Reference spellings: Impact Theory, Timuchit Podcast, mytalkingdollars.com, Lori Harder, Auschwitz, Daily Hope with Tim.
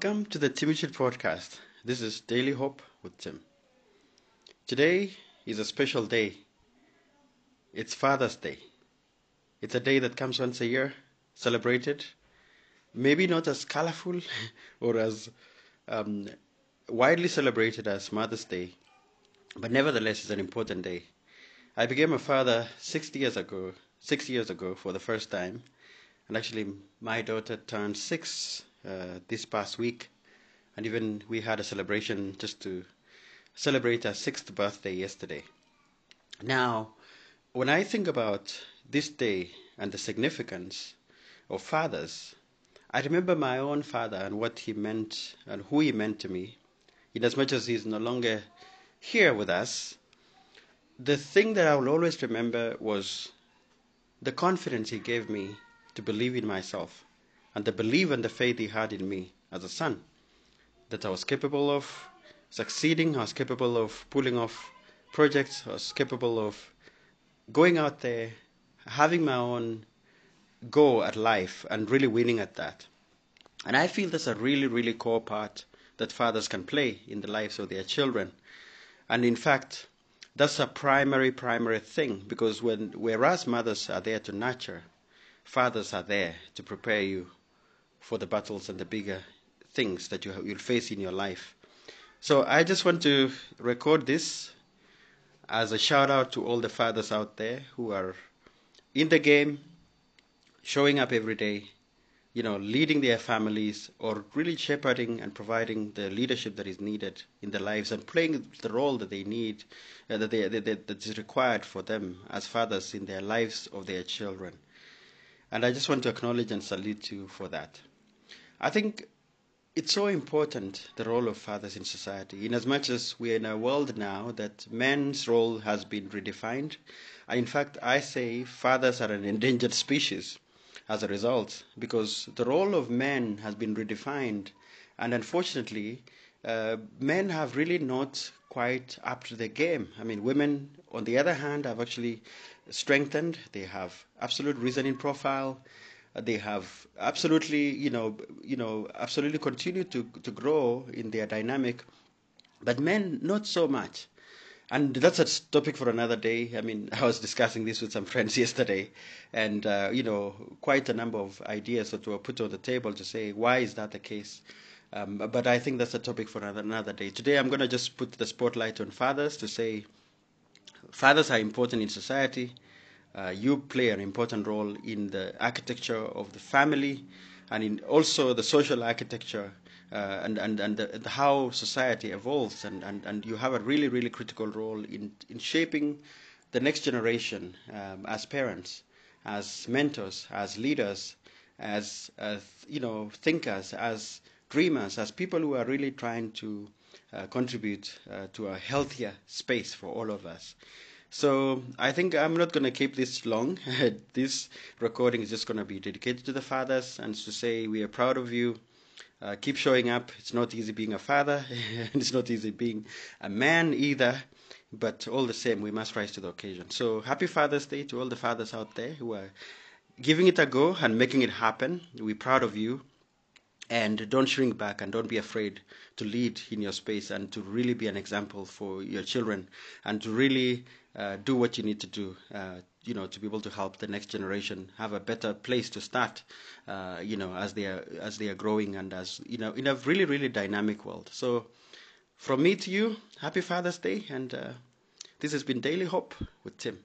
Welcome to the Timuchit Podcast. This is Daily Hope with Tim. Today is a special day. It's Father's Day. It's a day that comes once a year, celebrated. Maybe not as colorful or as widely celebrated as Mother's Day, but nevertheless it's an important day. I became a father 6 years ago for the first time, and actually my daughter turned 6 this past week, and even we had a celebration just to celebrate her 6th birthday yesterday. Now, when I think about this day and the significance of fathers, I remember my own father and what he meant and who he meant to me. In as much as he is no longer here with us, the thing that I will always remember was the confidence he gave me to believe in myself, and the belief and the faith he had in me as a son, that I was capable of succeeding, I was capable of pulling off projects, I was capable of going out there, having my own go at life and really winning at that. And I feel that's a really, really core part that fathers can play in the lives of their children. And in fact, that's a primary thing, because whereas mothers are there to nurture, fathers are there to prepare you for the battles and the bigger things that you'll face in your life. So I just want to record this as a shout out to all the fathers out there who are in the game, showing up every day, leading their families or really shepherding and providing the leadership that is needed in their lives and playing the role that they need, that is required for them as fathers in their lives of their children. And I just want to acknowledge and salute you for that. I think it's so important, the role of fathers in society, in as much as we are in a world now that men's role has been redefined. In fact, I say fathers are an endangered species as a result, because the role of men has been redefined. And unfortunately, men have really not quite up to the game. I mean, women, on the other hand, have actually strengthened. They have absolute reasoning profile. They have absolutely, absolutely continued to grow in their dynamic. But men, not so much. And that's a topic for another day. I mean, I was discussing this with some friends yesterday, and, quite a number of ideas that were put on the table to say, why is that the case? But I think that's a topic for another day. Today, I'm going to just put the spotlight on fathers to say fathers are important in society. You play an important role in the architecture of the family and in also the social architecture and how society evolves. And you have a really, really critical role in shaping the next generation as parents, as mentors, as leaders, as thinkers, as dreamers, as people who are really trying to contribute to a healthier space for all of us. So I think I'm not going to keep this long. This recording is just going to be dedicated to the fathers and to say we are proud of you. Keep showing up. It's not easy being a father, and it's not easy being a man either. But all the same, we must rise to the occasion. So happy Father's Day to all the fathers out there who are giving it a go and making it happen. We're proud of you. And don't shrink back, and don't be afraid to lead in your space and to really be an example for your children and to really do what you need to do, to be able to help the next generation have a better place to start, as they are growing and as, in a really, really dynamic world. So from me to you, happy Father's Day. And this has been Daily Hope with Tim.